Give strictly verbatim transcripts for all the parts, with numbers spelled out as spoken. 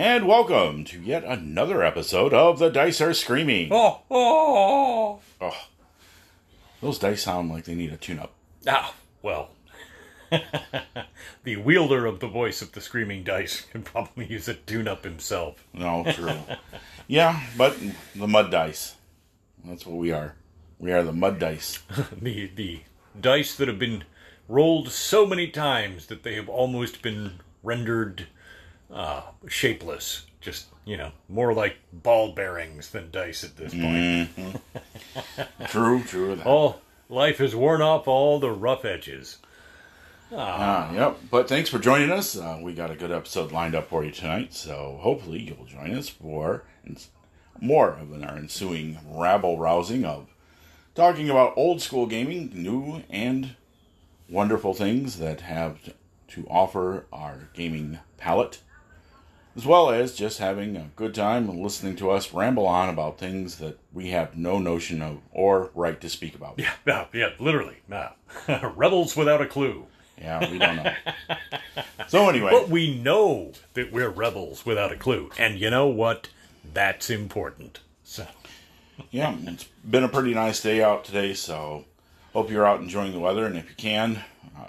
And welcome to yet another episode of The Dice Are Screaming. Oh, oh, oh. Those dice sound like they need a tune-up. Ah, well. The wielder of the voice of the screaming dice can probably use a tune-up himself. No, true. Yeah, but the mud dice. That's what we are. We are the mud dice. the, the dice that have been rolled so many times that they have almost been rendered uh, shapeless. Just, you know, more like ball bearings than dice at this point. Mm-hmm. true, true. That. All life has worn off all the rough edges. Ah, uh, yep. But thanks for joining us. Uh, we got a good episode lined up for you tonight, so hopefully you'll join us for more of our ensuing rabble-rousing of talking about old-school gaming, new and wonderful things that have to offer our gaming palette, as well as just having a good time listening to us ramble on about things that we have no notion of or right to speak about. Yeah, no, yeah, literally. No. Rebels without a clue. Yeah, we don't know. So anyway. But we know that we're rebels without a clue. And you know what? That's important. So yeah, it's been a pretty nice day out today, so hope you're out enjoying the weather. And if you can, uh,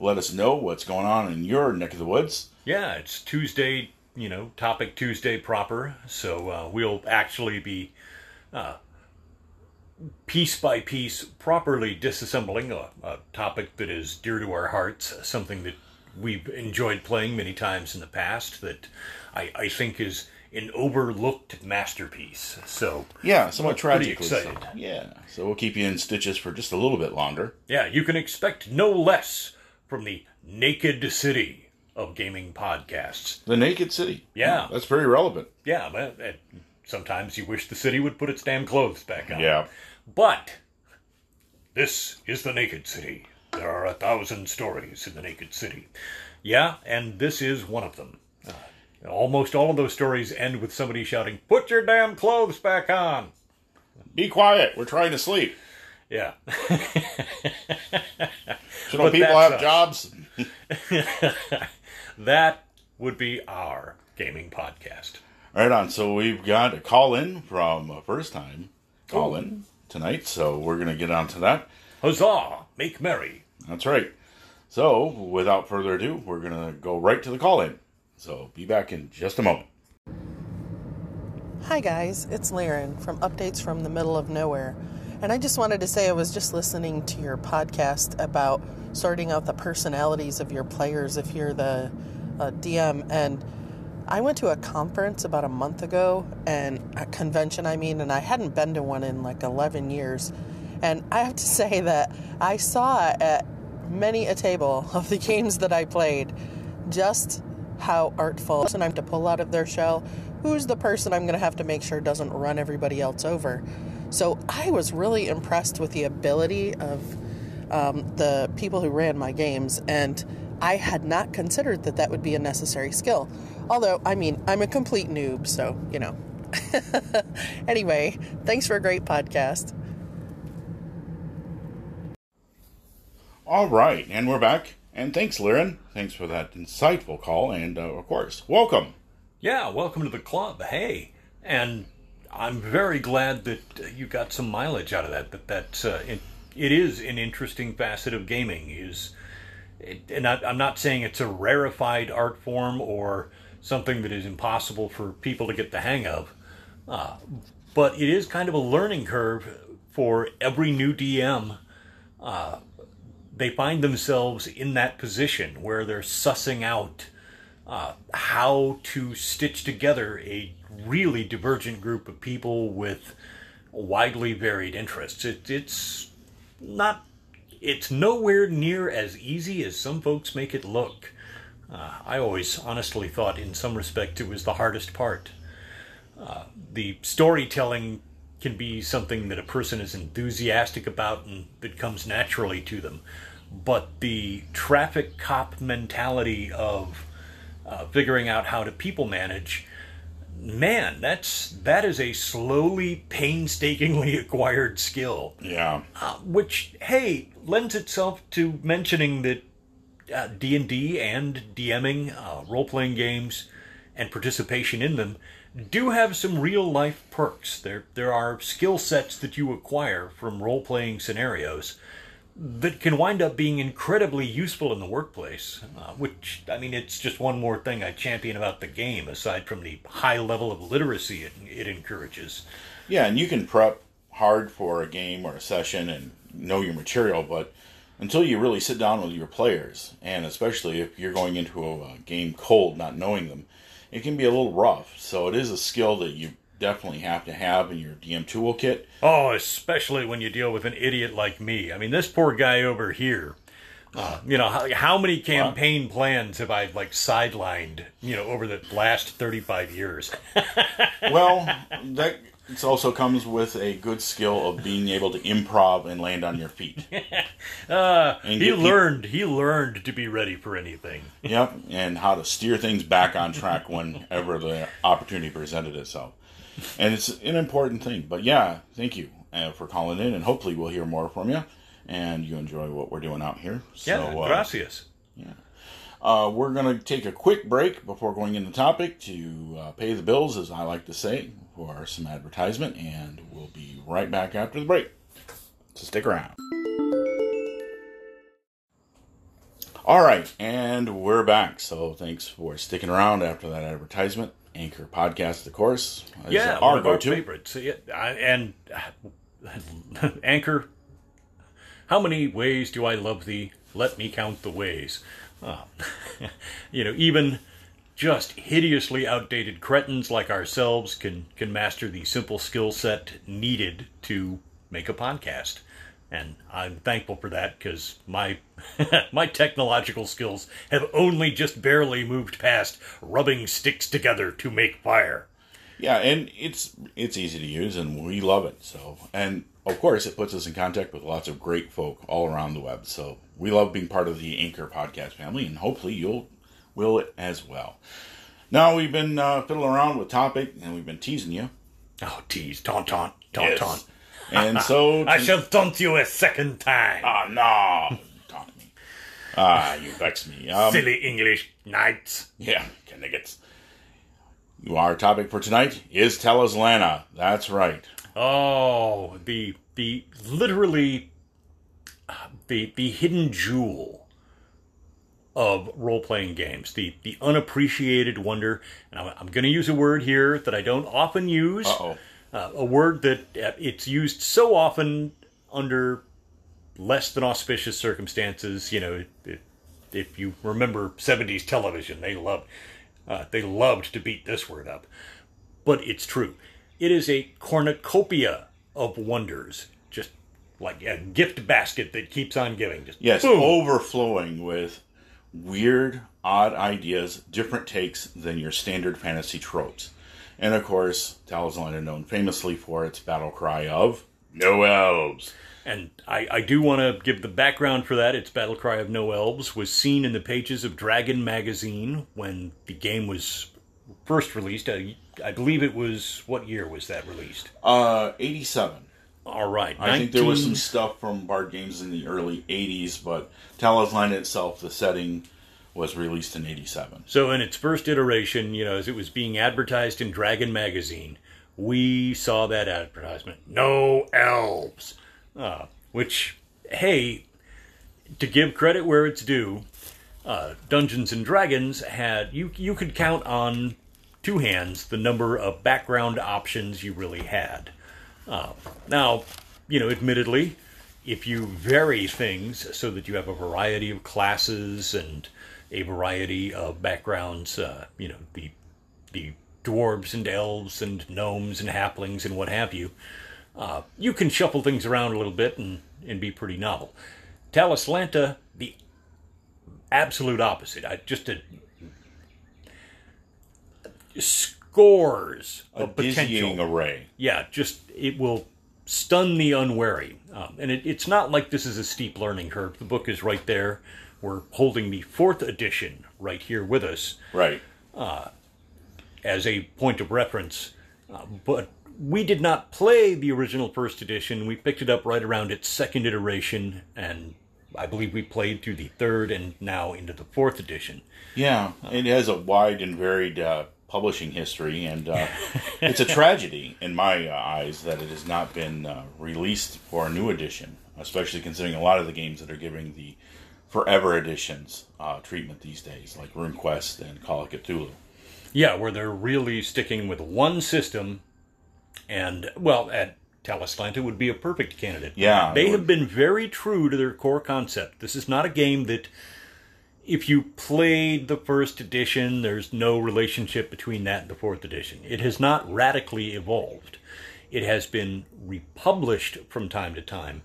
let us know what's going on in your neck of the woods. Yeah, it's Tuesday, you know, Topic Tuesday proper. So uh, we'll actually be uh, piece by piece, properly disassembling a, a topic that is dear to our hearts, something that we've enjoyed playing many times in the past that I, I think is an overlooked masterpiece. So yeah, somewhat tragically. Pretty excited. So, yeah, so we'll keep you in stitches for just a little bit longer. Yeah, you can expect no less from the Naked City of gaming podcasts. The Naked City. Yeah, that's very relevant. Yeah, but it, sometimes you wish the city would put its damn clothes back on. Yeah. But this is the Naked City. There are a thousand stories in the Naked City. Yeah, and this is one of them. Uh, almost all of those stories end with somebody shouting, "Put your damn clothes back on! Be quiet! We're trying to sleep!" Yeah. Shouldn't people have us. Jobs? That would be our gaming podcast. Right on. So we've got a call-in from a first-time call-in tonight, so we're going to get on to that. Huzzah! Make merry. That's right. So, without further ado, we're going to go right to the call-in. So, be back in just a moment. Hi, guys. It's Laren from Updates from the Middle of Nowhere. And I just wanted to say I was just listening to your podcast about sorting out the personalities of your players if you're the uh, D M, and I went to a conference about a month ago, and a convention, I mean, and I hadn't been to one in like eleven years. And I have to say that I saw at many a table of the games that I played just how artful. And I have to pull out of their shell, who's the person I'm going to have to make sure doesn't run everybody else over. So I was really impressed with the ability of um, the people who ran my games, and I had not considered that that would be a necessary skill. Although, I mean, I'm a complete noob, so, you know. Anyway, thanks for a great podcast. All right, and we're back. And thanks, Laren. Thanks for that insightful call, and, uh, of course, welcome. Yeah, welcome to the club. Hey, and I'm very glad that you got some mileage out of that. That that's, uh, it, it is an interesting facet of gaming, is... And I'm not saying it's a rarefied art form or something that is impossible for people to get the hang of, uh, but it is kind of a learning curve for every new D M. Uh, they find themselves in that position where they're sussing out uh, how to stitch together a really divergent group of people with widely varied interests. It, it's not... It's nowhere near as easy as some folks make it look. Uh, I always honestly thought, in some respect, it was the hardest part. Uh, the storytelling can be something that a person is enthusiastic about and that comes naturally to them. But the traffic cop mentality of uh, figuring out how to people manage, man, that's that is a slowly, painstakingly acquired skill. Yeah. Uh, which, hey, lends itself to mentioning that uh, D and D and DMing, uh, role-playing games, and participation in them do have some real-life perks. There, there are skill sets that you acquire from role-playing scenarios that can wind up being incredibly useful in the workplace, uh, which, I mean, it's just one more thing I champion about the game, aside from the high level of literacy it, it encourages. Yeah, and you can prep hard for a game or a session and know your material, but until you really sit down with your players, and especially if you're going into a game cold, not knowing them, it can be a little rough. So it is a skill that you definitely have to have in your D M toolkit. Oh, especially when you deal with an idiot like me. I mean, this poor guy over here, uh, you know, how, how many campaign uh, plans have I, like, sidelined, you know, over the last thirty-five years? Well, that... It also comes with a good skill of being able to improv and land on your feet. uh, he learned people. He learned to be ready for anything. Yep, and how to steer things back on track whenever the opportunity presented itself. And it's an important thing. But yeah, thank you uh, for calling in, and hopefully we'll hear more from you, and you enjoy what we're doing out here. So, yeah, gracias. Uh, yeah. Uh, we're going to take a quick break before going into the topic to uh, pay the bills, as I like to say, for some advertisement, and we'll be right back after the break. So stick around. All right, and we're back. So thanks for sticking around after that advertisement. Anchor Podcast, of course. Yeah, our one of our go-to favorites. Yeah, I, and uh, Anchor, how many ways do I love thee? Let me count the ways. Oh. You know, even just hideously outdated cretins like ourselves can, can master the simple skill set needed to make a podcast. And I'm thankful for that, because my my technological skills have only just barely moved past rubbing sticks together to make fire. Yeah, and it's it's easy to use, and we love it. So, and of course, it puts us in contact with lots of great folk all around the web. So we love being part of the Anchor Podcast family, and hopefully you'll will it as well. Now, we've been uh, fiddling around with topic, and we've been teasing you. Oh, tease. Taunt, taunt, taunt, yes. taunt. And so... I t- shall taunt you a second time. Oh, no. Taunt me. Ah, uh, you vex me. Um, Silly English knights. Yeah, kniggets. Our topic for tonight is Talislanta. That's right. Oh, the the literally the the hidden jewel of role-playing games, the the unappreciated wonder. And I'm, I'm going to use a word here that I don't often use. Uh-oh. Uh, a word that uh, it's used so often under less than auspicious circumstances. You know, if, if you remember seventies television, they loved uh, they loved to beat this word up, but it's true. It is a cornucopia of wonders, just like a gift basket that keeps on giving. Just yes, boom. Overflowing with weird, odd ideas, different takes than your standard fantasy tropes. And of course, Talislanta, known famously for its battle cry of "No Elves." And I, I do want to give the background for that. Its battle cry of "No Elves" was seen in the pages of Dragon Magazine when the game was first released. I, I believe it was, what year was that released? Uh, eighty-seven. All right. I nineteen... think there was some stuff from Bard Games in the early eighties, but Talislanta itself, the setting, was released in eighty-seven. So in its first iteration, you know, as it was being advertised in Dragon Magazine, we saw that advertisement, "No Elves," uh, which, hey, to give credit where it's due, uh, Dungeons and Dragons had, you you could count on two hands the number of background options you really had. Uh, now, you know, admittedly, if you vary things so that you have a variety of classes and a variety of backgrounds, uh, you know, the the dwarves and elves and gnomes and halflings and what have you, uh, you can shuffle things around a little bit and, and be pretty novel. Talislanta, the absolute opposite. I just a Scores a of potential array. Yeah, just it will stun the unwary, um, and it, it's not like this is a steep learning curve. The book is right there. We're holding the fourth edition right here with us, right, uh, as a point of reference. Uh, but we did not play the original first edition. We picked it up right around its second iteration, and I believe we played through the third and now into the fourth edition. Yeah, uh, it has a wide and varied. Uh, publishing history, and uh, it's a tragedy in my uh, eyes that it has not been uh, released for a new edition, especially considering a lot of the games that are giving the forever editions uh, treatment these days, like RuneQuest and Call of Cthulhu. Yeah, where they're really sticking with one system, and, well, at Talislanta would be a perfect candidate. Yeah. They have been very true to their core concept. This is not a game that, if you played the first edition, there's no relationship between that and the fourth edition. It has not radically evolved. It has been republished from time to time,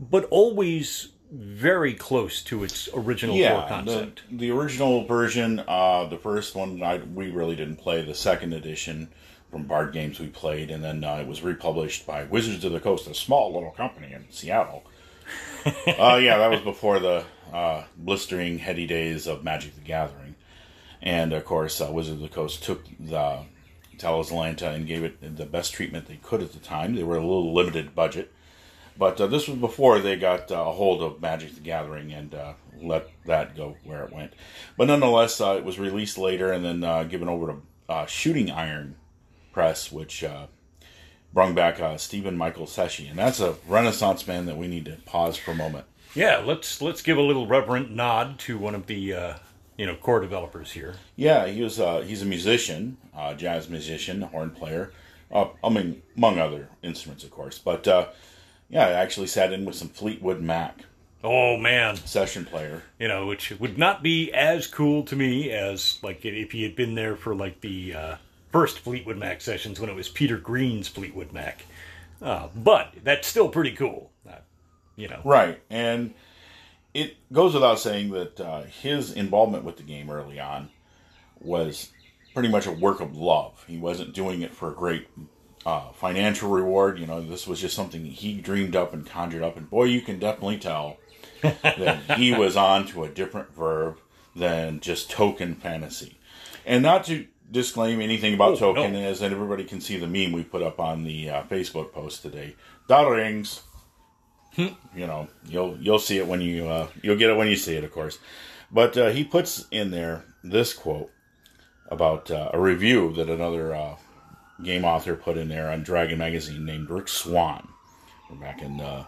but always very close to its original yeah, core concept. The, the original version, uh, the first one, I, we really didn't play. The second edition from Bard Games we played, and then uh, it was republished by Wizards of the Coast, a small little company in Seattle. uh, yeah, that was before the uh, blistering, heady days of Magic: The Gathering. And, of course, uh, Wizards of the Coast took the Talislanta and gave it the best treatment they could at the time. They were a little limited budget. But uh, this was before they got uh, a hold of Magic: The Gathering and uh, let that go where it went. But nonetheless, uh, it was released later and then uh, given over to uh, Shooting Iron Press, which uh, brought back uh, Stephen Michael Sessi. And that's a Renaissance man that we need to pause for a moment. Yeah, let's let's give a little reverent nod to one of the uh, you know core developers here. Yeah, he was uh, he's a musician, uh, jazz musician, horn player, uh, I mean, among other instruments, of course, but. Uh, Yeah, I actually sat in with some Fleetwood Mac. Oh, man. Session player. You know, which would not be as cool to me as, like, if he had been there for, like, the uh, first Fleetwood Mac sessions when it was Peter Green's Fleetwood Mac. Uh, but that's still pretty cool, uh, you know. Right, and it goes without saying that uh, his involvement with the game early on was pretty much a work of love. He wasn't doing it for a great Uh, financial reward. You know, this was just something he dreamed up and conjured up, and boy, you can definitely tell that he was on to a different verb than just token fantasy. And not to disclaim anything about oh, token, no. as everybody can see the meme we put up on the uh, Facebook post today. Dot rings. Hmm. You know, you'll you'll see it when you uh, you'll get it when you see it, of course. But uh, he puts in there this quote about uh, a review that another. Uh, game author put in there on Dragon Magazine named Rick Swan. We're back in the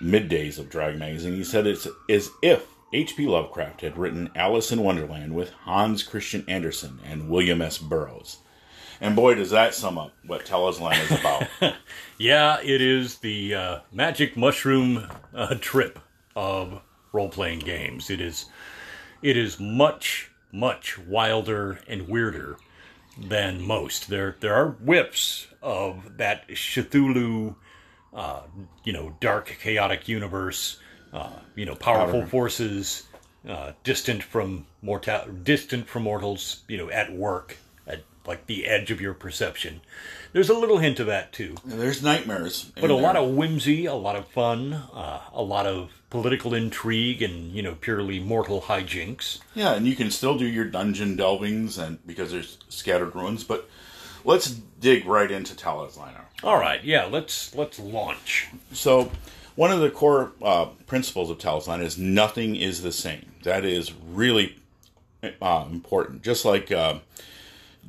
mid-days of Dragon Magazine. He said it's as if H P Lovecraft had written Alice in Wonderland with Hans Christian Andersen and William S. Burroughs. And boy, does that sum up what Talislanta is about. Yeah, it is the uh, magic mushroom uh, trip of role-playing games. It is, it is much, much wilder and weirder than most. There there are whiffs of that Cthulhu, uh, you know, dark, chaotic universe, uh, you know, powerful Outer. forces, uh, distant from mortal, distant from mortals, you know, at work, at like the edge of your perception. There's a little hint of that, too. There's nightmares. But a there. lot of whimsy, a lot of fun, uh, a lot of political intrigue and, you know, purely mortal hijinks. Yeah, and you can still do your dungeon delvings and because there's scattered ruins, but let's dig right into Talislanta. All right, yeah, let's let's launch. So one of the core uh, principles of Talislanta is nothing is the same. That is really uh, important. Just like uh,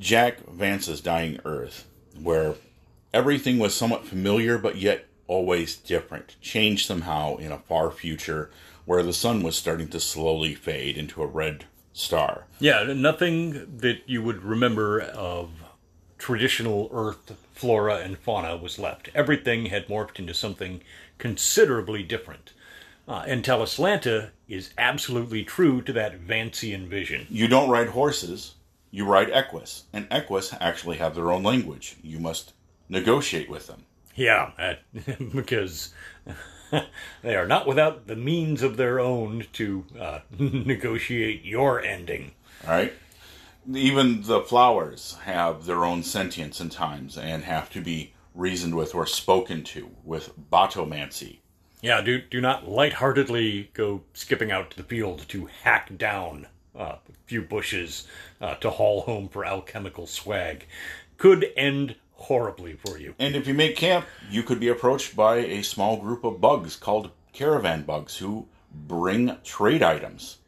Jack Vance's Dying Earth, where everything was somewhat familiar, but yet always different, changed somehow in a far future where the sun was starting to slowly fade into a red star. Yeah, nothing that you would remember of traditional Earth flora and fauna was left. Everything had morphed into something considerably different. Uh, and Talislanta is absolutely true to that Vancian vision. You don't ride horses, you ride equus. And equus actually have their own language. You must negotiate with them. Yeah, uh, because they are not without the means of their own to uh, negotiate your ending. All right. Even the flowers have their own sentience in times and have to be reasoned with or spoken to with botomancy. Yeah, do do not lightheartedly go skipping out to the field to hack down uh, a few bushes uh, to haul home for alchemical swag. Could end horribly for you. And if you make camp, you could be approached by a small group of bugs called caravan bugs who bring trade items.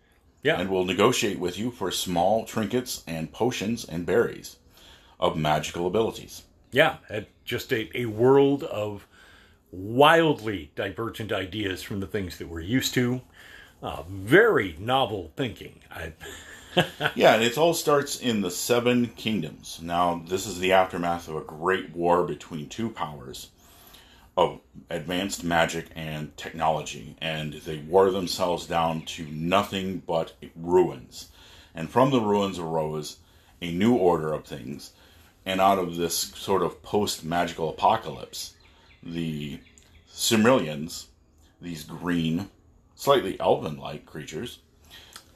Yeah. And will negotiate with you for small trinkets and potions and berries of magical abilities. Yeah, just a, a world of wildly divergent ideas from the things that we're used to. Uh, very novel thinking. I... yeah, and it all starts in the Seven Kingdoms. Now, this is the aftermath of a great war between two powers of advanced magic and technology, and they wore themselves down to nothing but ruins. And from the ruins arose a new order of things, and out of this sort of post-magical apocalypse, the Simrillians, these green, slightly elven-like creatures...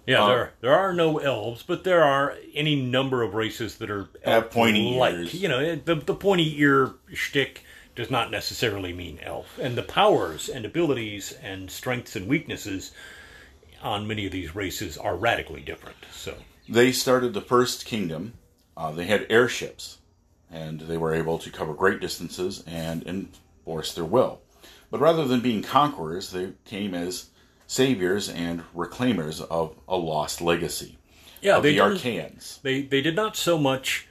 Yeah, um, there are, there are no elves, but there are any number of races that are have pointy ears. You know, the the pointy ear shtick does not necessarily mean elf, and the powers and abilities and strengths and weaknesses on many of these races are radically different. So they started the first kingdom. Uh, they had airships, and they were able to cover great distances and enforce their will. But rather than being conquerors, they came as saviors and reclaimers of a lost legacy. Yeah, of they the Archaeans. They, they did not so much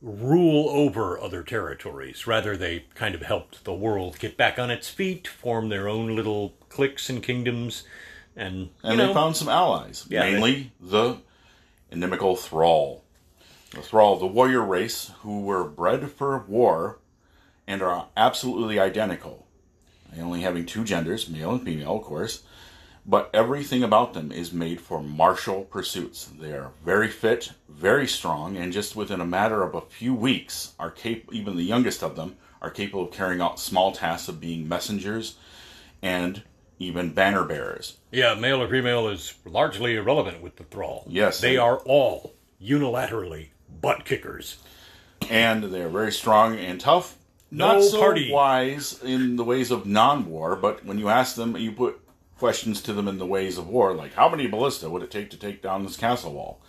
rule over other territories. Rather, they kind of helped the world get back on its feet, form their own little cliques and kingdoms. And, and know, they found some allies, yeah, mainly they... the inimical thrall. The thrall, the warrior race, who were bred for war and are absolutely identical. They only having two genders, male and female, of course. But everything about them is made for martial pursuits. They are very fit, very strong, and just within a matter of a few weeks, are cap- even the youngest of them are capable of carrying out small tasks of being messengers and even banner bearers. Yeah, male or female is largely irrelevant with the thrall. Yes. They are all unilaterally butt kickers. And they are very strong and tough. Not so wise in the ways of non-war, but when you ask them, you put... questions to them in the ways of war, like how many ballista would it take to take down this castle wall?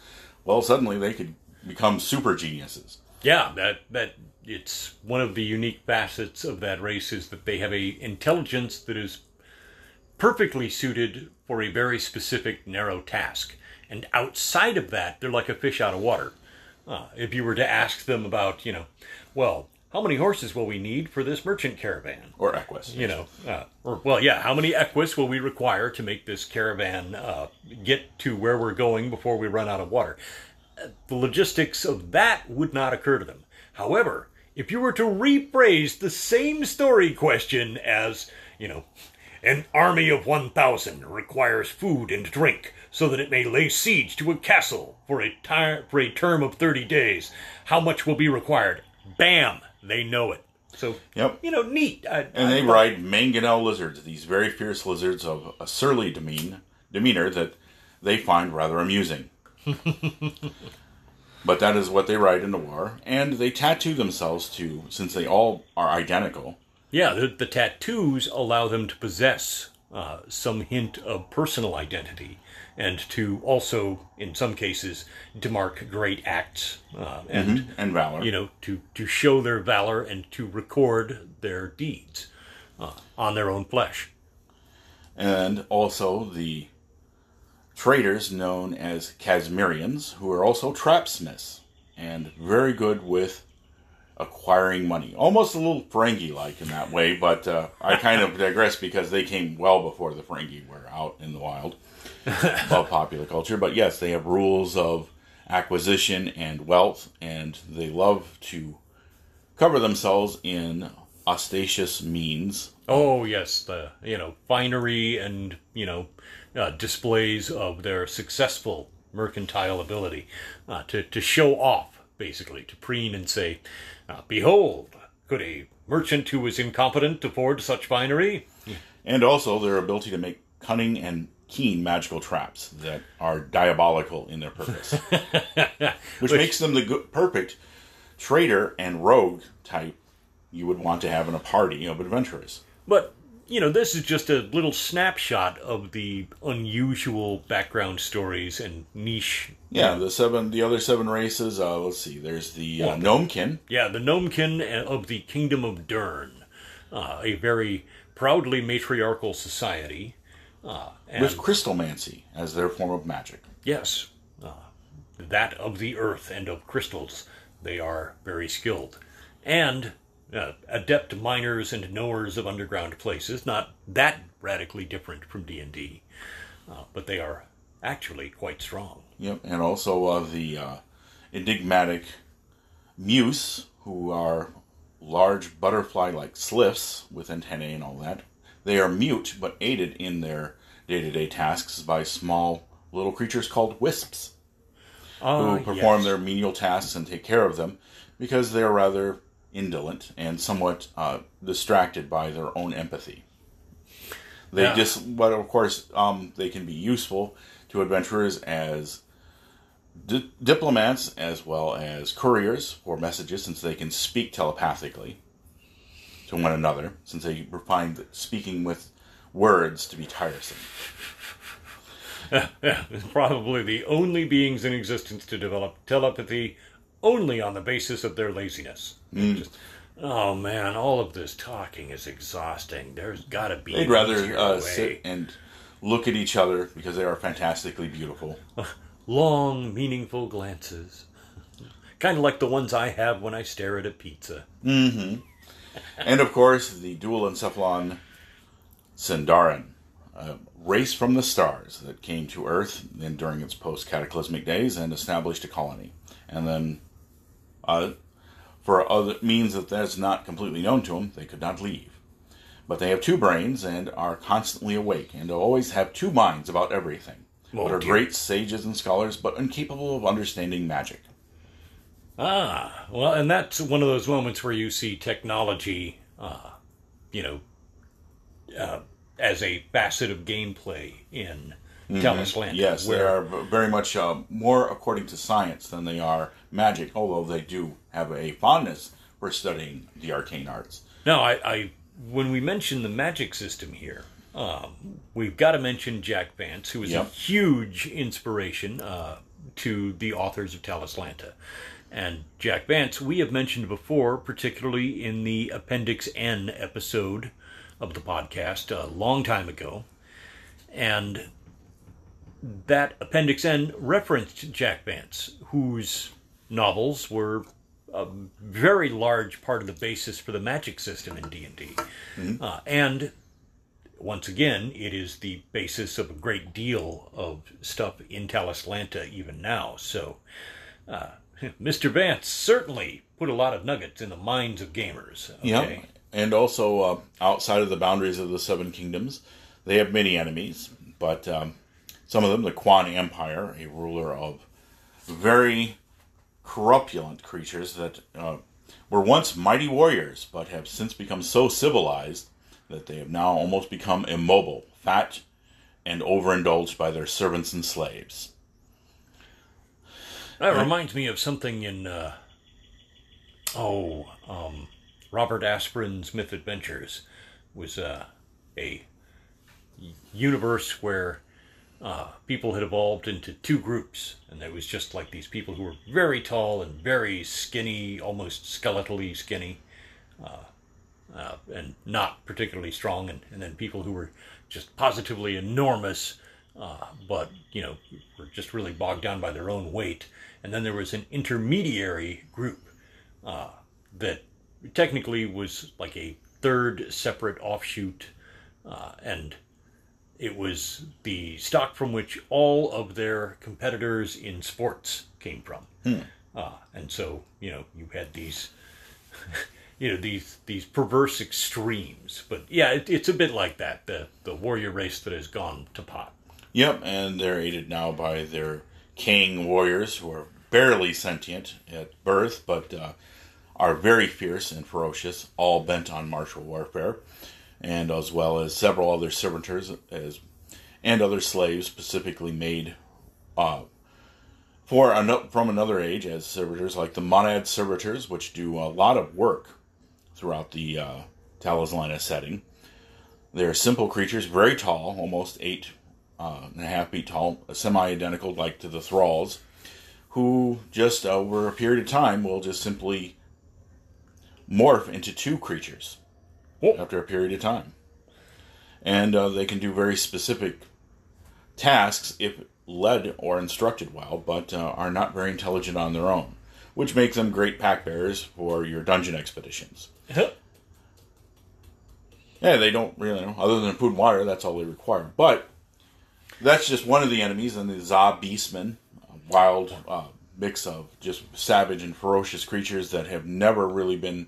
Well, suddenly they could become super geniuses. Yeah, that that it's one of the unique facets of that race is that they have a intelligence that is perfectly suited for a very specific narrow task. And outside of that, they're like a fish out of water. Uh, if you were to ask them about, you know, well... how many horses will we need for this merchant caravan? Or equus. You know, uh, or well, yeah, how many equus will we require to make this caravan uh, get to where we're going before we run out of water? Uh, the logistics of that would not occur to them. However, if you were to rephrase the same story question as, you know, an army of one thousand requires food and drink so that it may lay siege to a castle for a, tar- for a term of thirty days, how much will be required? Bam! They know it. So, yep. You know, neat. I, and I they ride mangonel lizards, these very fierce lizards of a surly demean, demeanor that they find rather amusing. But that is what they ride in the war. And they tattoo themselves to, since they all are identical. Yeah, the, the tattoos allow them to possess uh, some hint of personal identity. And to also, in some cases, to mark great acts uh, and mm-hmm. and valor, you know, to, to show their valor and to record their deeds uh, on their own flesh. And also the traders known as Casmirians, who are also trapsmiths and very good with acquiring money, almost a little Ferengi-like in that way. But uh, I kind of digress because they came well before the Ferengi were out in the wild. Of popular culture, but yes, they have rules of acquisition and wealth, and they love to cover themselves in ostentatious means. Oh yes, the you know finery and you know uh, displays of their successful mercantile ability uh, to to show off, basically to preen and say, uh, "Behold, could a merchant who is incompetent afford such finery?" And also their ability to make cunning and keen magical traps that are diabolical in their purpose. Which, Which makes them the good, perfect traitor and rogue type you would want to have in a party of adventurers. But, you know, this is just a little snapshot of the unusual background stories and niche. Yeah, the seven, the other seven races, uh, let's see, there's the uh, Gnomekin. Yeah, the Gnomekin of the Kingdom of Dern. Uh, a very proudly matriarchal society. Uh, and with crystalmancy as their form of magic. Yes, uh, that of the earth and of crystals. They are very skilled. And uh, adept miners and knowers of underground places, not that radically different from D and D, uh, but they are actually quite strong. Yep, and also uh, the uh, enigmatic Muse, who are large butterfly-like sliths with antennae and all that. They are mute, but aided in their day-to-day tasks by small little creatures called wisps, uh, who perform yes. their menial tasks and take care of them, because they are rather indolent and somewhat uh, distracted by their own empathy. They yeah. just, but of course, um, they can be useful to adventurers as di- diplomats as well as couriers for messages, since they can speak telepathically to one another, since they find speaking with words to be tiresome. Yeah, yeah, it's probably the only beings in existence to develop telepathy only on the basis of their laziness. Mm. Just, oh man, all of this talking is exhausting. There's got to be. They'd rather uh, sit and look at each other because they are fantastically beautiful. Long, meaningful glances, kind of like the ones I have when I stare at a pizza. Mm-hmm. And of course, the dual encephalon Sindarin. A race from the stars that came to Earth and during its post-cataclysmic days and established a colony. And then, uh, for other means that that's not completely known to them, they could not leave. But they have two brains and are constantly awake and always have two minds about everything. Well, but are dear. great sages and scholars, but incapable of understanding magic. Ah, well, and that's one of those moments where you see technology, uh, you know, uh, as a facet of gameplay in mm-hmm. Talislanta. Yes, where... they are very much uh, more according to science than they are magic, although they do have a fondness for studying the arcane arts. Now, I, I when we mention the magic system here, um, we've got to mention Jack Vance, who is yep. a huge inspiration uh, to the authors of Talislanta. And Jack Vance, we have mentioned before, particularly in the Appendix N episode of the podcast a long time ago, and that Appendix N referenced Jack Vance, whose novels were a very large part of the basis for the magic system in D and D. Mm-hmm. Uh, and, once again, it is the basis of a great deal of stuff in Talislanta even now, so uh, Mister Vance certainly put a lot of nuggets in the minds of gamers. Okay? Yep. And also, uh, outside of the boundaries of the Seven Kingdoms, they have many enemies, but um, some of them, the Quan Empire, a ruler of very corpulent creatures that uh, were once mighty warriors, but have since become so civilized that they have now almost become immobile, fat, and overindulged by their servants and slaves. That and reminds me of something in, uh, oh, um... Robert Asprin's Myth Adventures was uh, a universe where uh, people had evolved into two groups, and it was just like these people who were very tall and very skinny, almost skeletally skinny, uh, uh, and not particularly strong, and, and then people who were just positively enormous, uh, but, you know, were just really bogged down by their own weight. And then there was an intermediary group uh, that technically was like a third separate offshoot, uh, and it was the stock from which all of their competitors in sports came from. Hmm. Uh, and so, you know, you had these, you know, these these perverse extremes. But yeah, it, it's a bit like that, the, the warrior race that has gone to pot. Yep, and they're aided now by their king warriors who are barely sentient at birth, but... Uh, are very fierce and ferocious, all bent on martial warfare, and as well as several other servitors as and other slaves specifically made uh, for an, from another age as servitors, like the monad servitors, which do a lot of work throughout the uh, Talislanta setting. They are simple creatures, very tall, almost eight uh, and a half feet tall, semi-identical like to the thralls, who just over a period of time will just simply morph into two creatures Whoa. after a period of time. And uh, they can do very specific tasks if led or instructed well, but uh, are not very intelligent on their own, which makes them great pack bearers for your dungeon expeditions. Uh-huh. Yeah, they don't really know. Other than food and water, that's all they require. But that's just one of the enemies, and the Zah Beastmen, a wild uh, mix of just savage and ferocious creatures that have never really been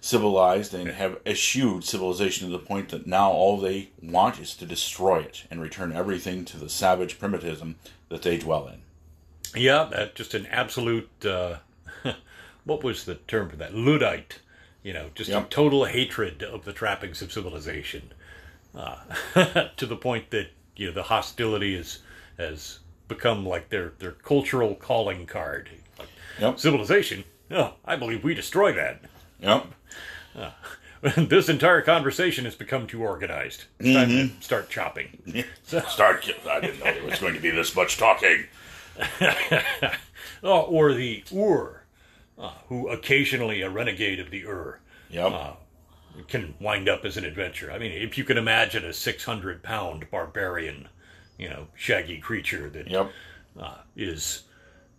civilized and have eschewed civilization to the point that now all they want is to destroy it and return everything to the savage primitivism that they dwell in. Yeah, that just an absolute, uh, what was the term for that? Luddite. You know, just yep. a total hatred of the trappings of civilization, uh, to the point that, you know, the hostility is, has become like their, their cultural calling card. Like, yep. Civilization? Oh, I believe we destroy that. Yep. Uh, this entire conversation has become too organized. It's time mm-hmm. to start chopping. Yeah. So. Start. I didn't know there was going to be this much talking. oh, or the Ur. Uh, who occasionally a renegade of the Ur yep. uh, can wind up as an adventurer. I mean, if you can imagine a six hundred pound barbarian, you know, shaggy creature that yep. uh, is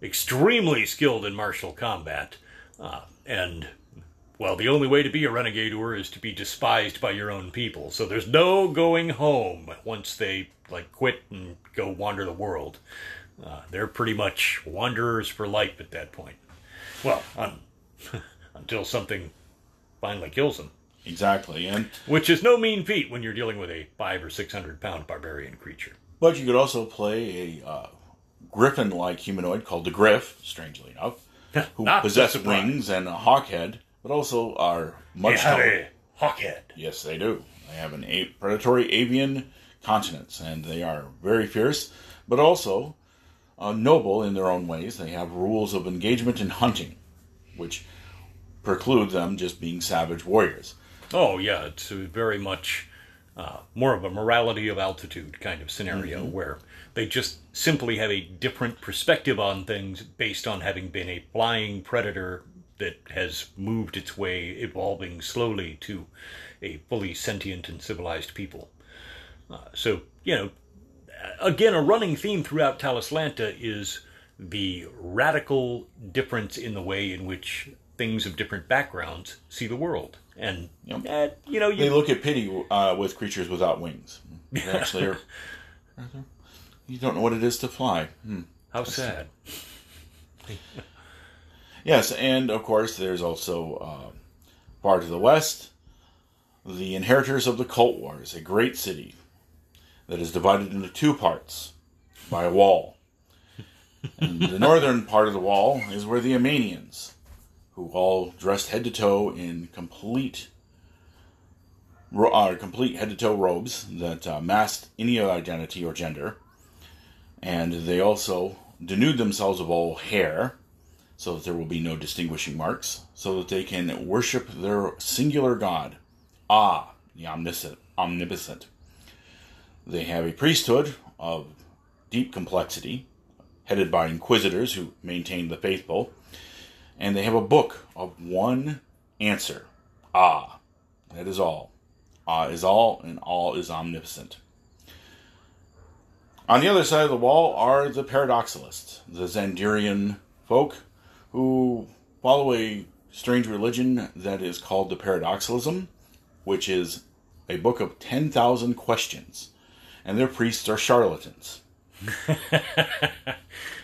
extremely skilled in martial combat. Uh, and, well, the only way to be a renegade Ur is to be despised by your own people. So there's no going home once they, like, quit and go wander the world. Uh, they're pretty much wanderers for life at that point. Well, um, until something finally kills them. Exactly. and Which is no mean feat when you're dealing with a five or six hundred pound barbarian creature. But you could also play a uh, griffin-like humanoid called the Griff, strangely enough, who possess wings and a hawk head, but also are much... They hawk head. Yes, they do. They have an a- predatory avian continence, and they are very fierce, but also... Uh, noble in their own ways. They have rules of engagement in hunting, which preclude them just being savage warriors. Oh, yeah, it's very much uh, more of a morality of altitude kind of scenario mm-hmm. where they just simply have a different perspective on things based on having been a flying predator that has moved its way, evolving slowly to a fully sentient and civilized people. Uh, so, you know, again, a running theme throughout Talislanta is the radical difference in the way in which things of different backgrounds see the world. And, yep. uh, you know... You... They look at pity uh, with creatures without wings. They actually are... You don't know what it is to fly. Hmm. How sad. Yes, and, of course, there's also uh, far to the west, the Inheritors of the Cult Wars, a great city that is divided into two parts by a wall. And the northern part of the wall is where the Archaeans, who all dressed head to toe in complete uh, complete head to toe robes that uh, masked any identity or gender, and they also denude themselves of all hair so that there will be no distinguishing marks, so that they can worship their singular god, Ah, the omniscient, omnipotent. They have a priesthood of deep complexity, headed by inquisitors who maintain the faithful, and they have a book of one answer. Ah, that is all. Ah is all, and all is omnipotent. On the other side of the wall are the paradoxalists, the Sindarin folk, who follow a strange religion that is called the paradoxalism, which is a book of ten thousand questions. And their priests are charlatans.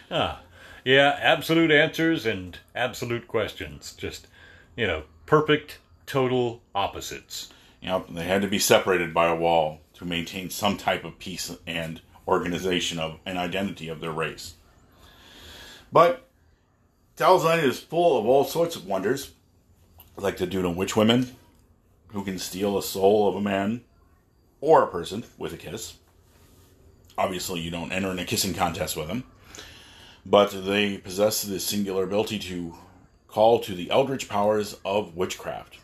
ah, yeah, absolute answers and absolute questions. Just, you know, perfect, total opposites. Yep, they had to be separated by a wall to maintain some type of peace and organization of an identity of their race. But Talislanta is full of all sorts of wonders, like the dude on witch women, who can steal a soul of a man or a person with a kiss. Obviously, you don't enter in a kissing contest with them. But they possess this singular ability to call to the eldritch powers of witchcraft.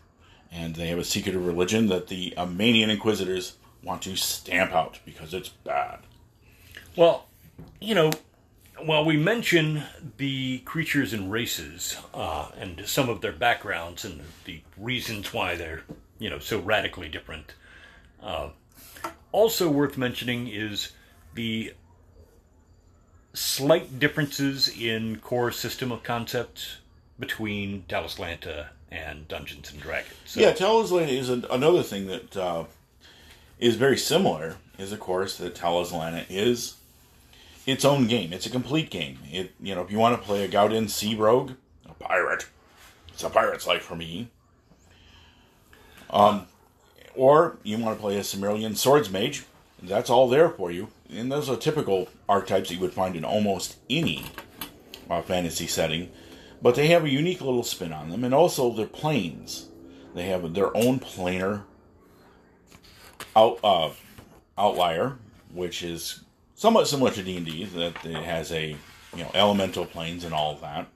And they have a secretive religion that the Archaean Inquisitors want to stamp out because it's bad. Well, you know, while we mention the creatures and races uh, and some of their backgrounds and the reasons why they're, you know, so radically different, uh, also worth mentioning is the slight differences in core system of concept between Talislanta and Dungeons and Dragons. So, yeah, Talislanta is an, another thing that uh, is very similar, is, of course, that Talislanta is its own game. It's a complete game. It, you know, if you want to play a Gowden Sea Rogue, a pirate, it's a pirate's life for me. Um, or you want to play a Simrillian Swords Mage, that's all there for you. And those are typical archetypes that you would find in almost any uh, fantasy setting. But they have a unique little spin on them. And also their planes. They have their own planar out, uh, outlier, which is somewhat similar to D and D, that it has a, you know, elemental planes and all of that.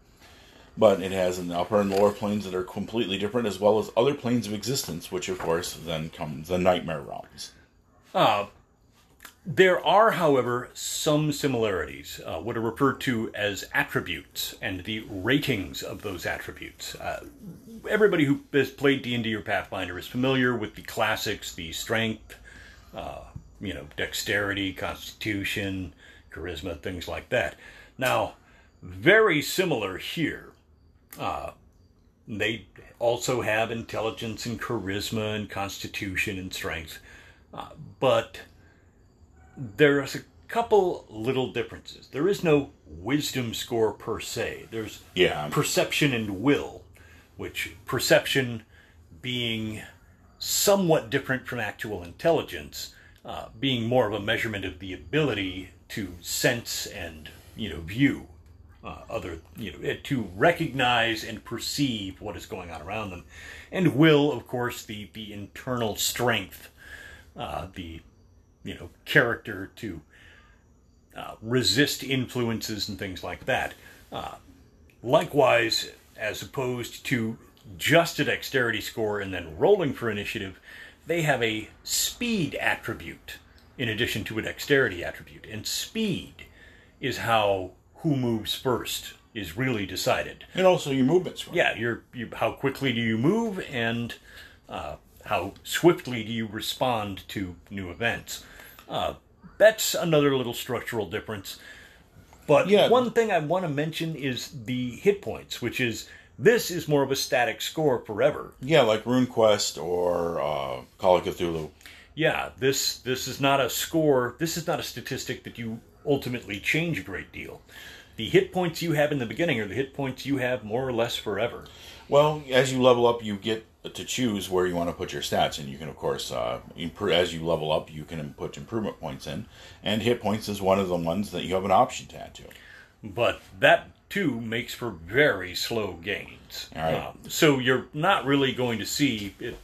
But it has an upper and lower planes that are completely different, as well as other planes of existence, which, of course, then comes the nightmare realms. Uh, there are, however, some similarities, uh, what are referred to as attributes and the ratings of those attributes. Uh, everybody who has played D and D or Pathfinder is familiar with the classics, the strength, uh, you know, dexterity, constitution, charisma, things like that. Now, very similar here. Uh, they also have intelligence and charisma and constitution and strength, uh, but there's a couple little differences. There is no wisdom score per se. There's yeah. perception and will, which perception being somewhat different from actual intelligence, uh, being more of a measurement of the ability to sense and, you know, view. Uh, other, you know, to recognize and perceive what is going on around them. And will, of course, the, the internal strength, uh, the, you know, character to uh, resist influences and things like that. Uh, likewise, as opposed to just a dexterity score and then rolling for initiative, they have a speed attribute in addition to a dexterity attribute. And speed is how who moves first is really decided. And also your movement score. Yeah, your, your, how quickly do you move, and uh, how swiftly do you respond to new events. Uh, that's another little structural difference. But yeah. one thing I want to mention is the hit points, which is, this is more of a static score forever. Yeah, like RuneQuest or uh, Call of Cthulhu. Yeah, this this is not a score, this is not a statistic that you ultimately change a great deal. The hit points you have in the beginning are the hit points you have more or less forever. Well, as you level up, you get to choose where you want to put your stats, and you can, of course, uh, improve, as you level up, you can put improvement points in, and hit points is one of the ones that you have an option to add to. But that, too, makes for very slow gains. All right. Um, so you're not really going to see it,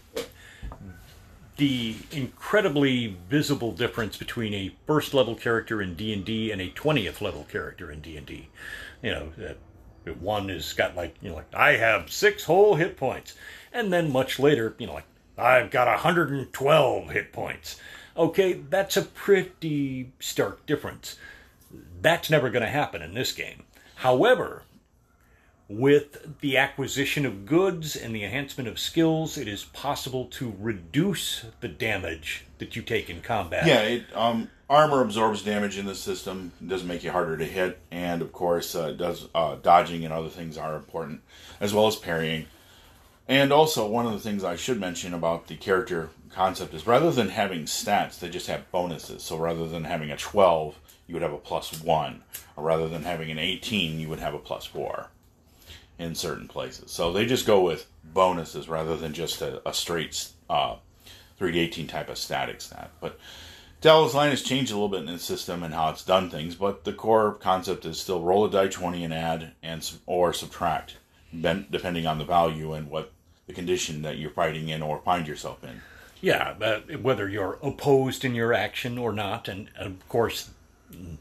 the incredibly visible difference between a first level character in D and D and a twentieth level character in D and D. You know, that one has got, like, you know, like, I have six whole hit points. And then much later, you know, like, I've got one hundred twelve hit points. Okay, that's a pretty stark difference. That's never going to happen in this game. However, with the acquisition of goods and the enhancement of skills, it is possible to reduce the damage that you take in combat. Yeah, it, um, armor absorbs damage in the system, doesn't make you harder to hit, and of course, uh, does uh, dodging and other things are important, as well as parrying. And also, one of the things I should mention about the character concept is, rather than having stats, they just have bonuses. So rather than having a twelve, you would have a plus one. Or rather than having an eighteen, you would have a plus four. In certain places. So they just go with bonuses rather than just a, a straight uh, three to eighteen type of static stat. But Talislanta has changed a little bit in its system and how it's done things, but the core concept is still roll a die twenty and add and or subtract, depending on the value and what the condition that you're fighting in or find yourself in. Yeah, uh, whether you're opposed in your action or not, and of course,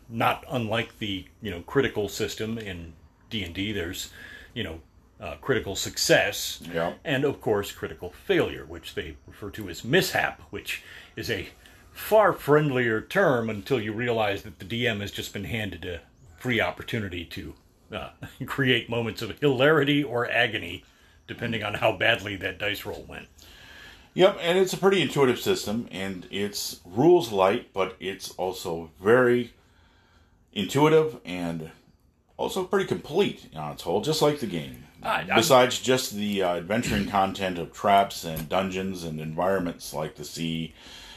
not unlike the, you know, critical system in D and D, there's, you know, uh, critical success, yeah. and, of course, critical failure, which they refer to as mishap, which is a far friendlier term until you realize that the D M has just been handed a free opportunity to uh, create moments of hilarity or agony, depending on how badly that dice roll went. Yep, and it's a pretty intuitive system, and it's rules light, but it's also very intuitive and also pretty complete on its whole, just like the game. Uh, Besides just the uh, adventuring content of traps and dungeons and environments like the sea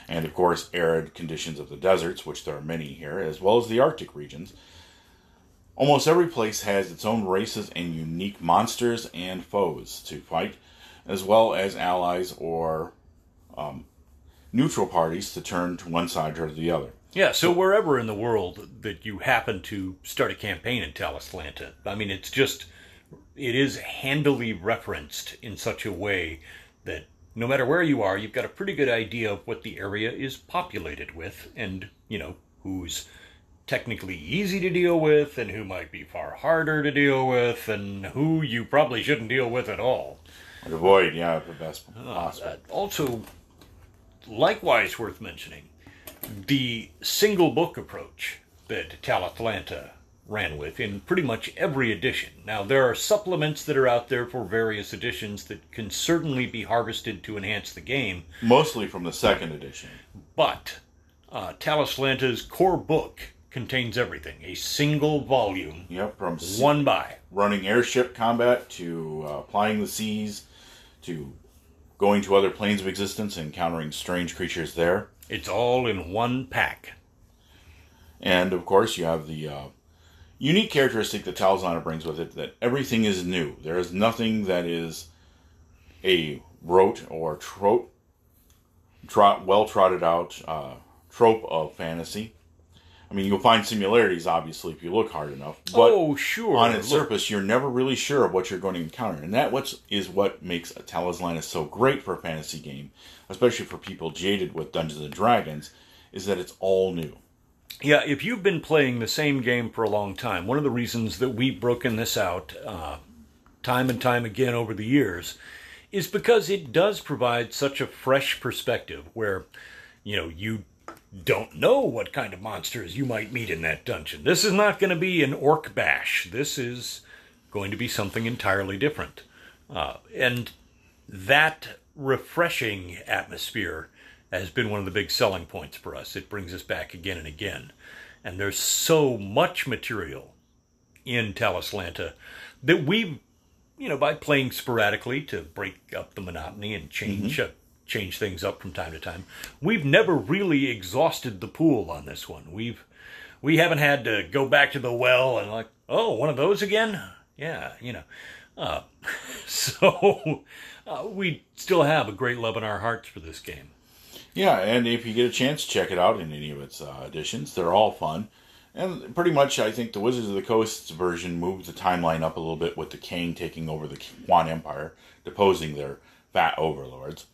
and, of course, arid conditions of the deserts, which there are many here, as well as the Arctic regions, almost every place has its own races and unique monsters and foes to fight, as well as allies or um, neutral parties to turn to one side or the other. Yeah, so wherever in the world that you happen to start a campaign in Talislanta, I mean, it's just, it is handily referenced in such a way that no matter where you are, you've got a pretty good idea of what the area is populated with and, you know, who's technically easy to deal with and who might be far harder to deal with and who you probably shouldn't deal with at all. And avoid, yeah, the best possible. Uh, also, likewise worth mentioning, the single book approach that Talislanta ran with in pretty much every edition. Now, there are supplements that are out there for various editions that can certainly be harvested to enhance the game. Mostly from the second edition. But uh, Talislanta's core book contains everything. A single volume. Yep, from one by. Running airship combat to uh, plying the seas to going to other planes of existence and countering strange creatures there. It's all in one pack. And, of course, you have the uh, unique characteristic that Talislanta brings with it, that everything is new. There is nothing that is a rote or trope, trot, well-trotted out uh, trope of fantasy. I mean, you'll find similarities, obviously, if you look hard enough. But oh, sure. On its look. Surface, you're never really sure of what you're going to encounter. And that what's, is what makes a Talislanta so great for a fantasy game, especially for people jaded with Dungeons and Dragons, is that it's all new. Yeah, if you've been playing the same game for a long time, one of the reasons that we've broken this out uh, time and time again over the years is because it does provide such a fresh perspective where, you know, you don't know what kind of monsters you might meet in that dungeon. This is not going to be an orc bash. This is going to be something entirely different. Uh, and that refreshing atmosphere has been one of the big selling points for us. It brings us back again and again. And there's so much material in Talislanta that we, you know, by playing sporadically to break up the monotony and change mm-hmm. up change things up from time to time. We've never really exhausted the pool on this one. We've, we haven't had to go back to the well and like, oh, one of those again? Yeah, you know. Uh, so uh, we still have a great love in our hearts for this game. Yeah, and if you get a chance, check it out in any of its uh, editions. They're all fun. And pretty much, I think the Wizards of the Coast's version moved the timeline up a little bit with the king taking over the Quan Empire, deposing their fat overlords.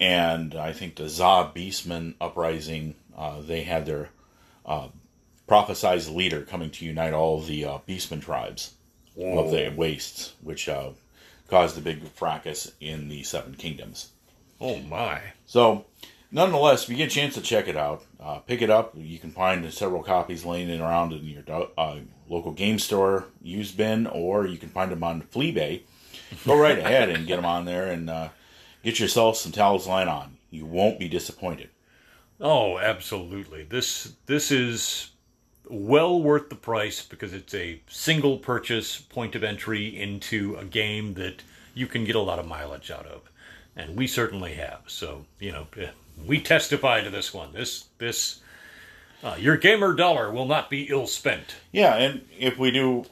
And I think the Zah Beastmen uprising, uh, they had their uh, prophesized leader coming to unite all the uh, Beastmen tribes Whoa. Of the wastes, which uh, caused the big fracas in the Seven Kingdoms. Oh, my. So, nonetheless, if you get a chance to check it out, uh, pick it up. You can find several copies laying around in your uh, local game store, used bin, or you can find them on Fleabay. Go right ahead and get them on there and Uh, Get yourself some Talisline on. You won't be disappointed. Oh, absolutely. This this is well worth the price because it's a single purchase point of entry into a game that you can get a lot of mileage out of. And we certainly have. So, you know, we testify to this one. This, this uh, your gamer dollar will not be ill spent. Yeah, and if we do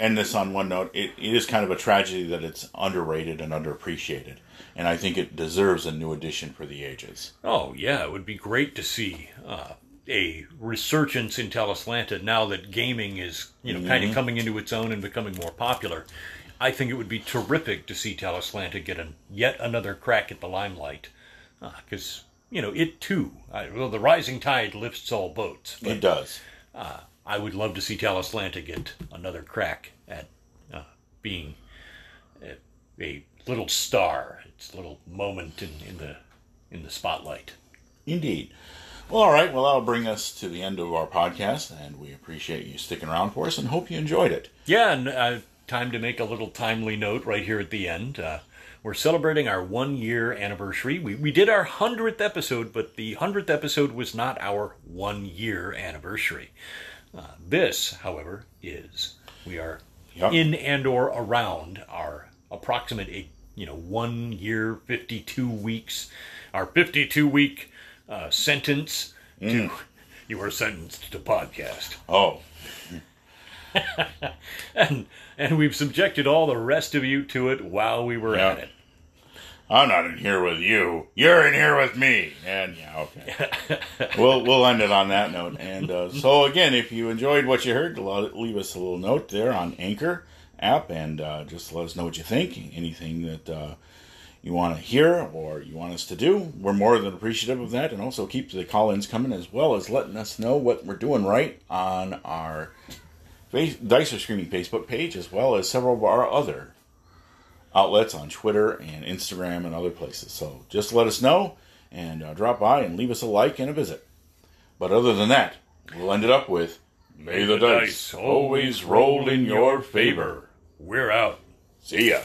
end this on one note, it, it is kind of a tragedy that it's underrated and underappreciated. And I think it deserves a new edition for the ages. Oh, yeah. It would be great to see uh, a resurgence in Talislanta now that gaming is, you know, mm-hmm. kind of coming into its own and becoming more popular. I think it would be terrific to see Talislanta get an, yet another crack at the limelight. Because, uh, you know, it too. I, well, the rising tide lifts all boats. But, it does. Uh, I would love to see Talislanta get another crack at uh, being a, a little star. It's a little moment in, in the in the spotlight. Indeed. Well, all right. Well, that'll bring us to the end of our podcast, and we appreciate you sticking around for us and hope you enjoyed it. Yeah, and uh, time to make a little timely note right here at the end. Uh, we're celebrating our one-year anniversary. We, we did our hundredth episode, but the hundredth episode was not our one-year anniversary. Uh, this, however, is. We are yep. in and or around our approximate, eight, you know, one year, fifty-two weeks, our fifty-two-week uh, sentence mm. to... You were sentenced to podcast. Oh. and and we've subjected all the rest of you to it while we were yeah. at it. I'm not in here with you. You're in here with me. And yeah, okay. we'll we'll end it on that note. And uh, so again, if you enjoyed what you heard, leave us a little note there on Anchor app, and uh, just let us know what you think. Anything that uh, you want to hear or you want us to do, we're more than appreciative of that. And also keep the call-ins coming, as well as letting us know what we're doing right on our Dice Are Screaming Facebook page, as well as several of our other outlets on Twitter and Instagram and other places. So just let us know, and uh, drop by and leave us a like and a visit. But other than that, we'll end it up with, may the dice always roll in your favor. We're out. See ya.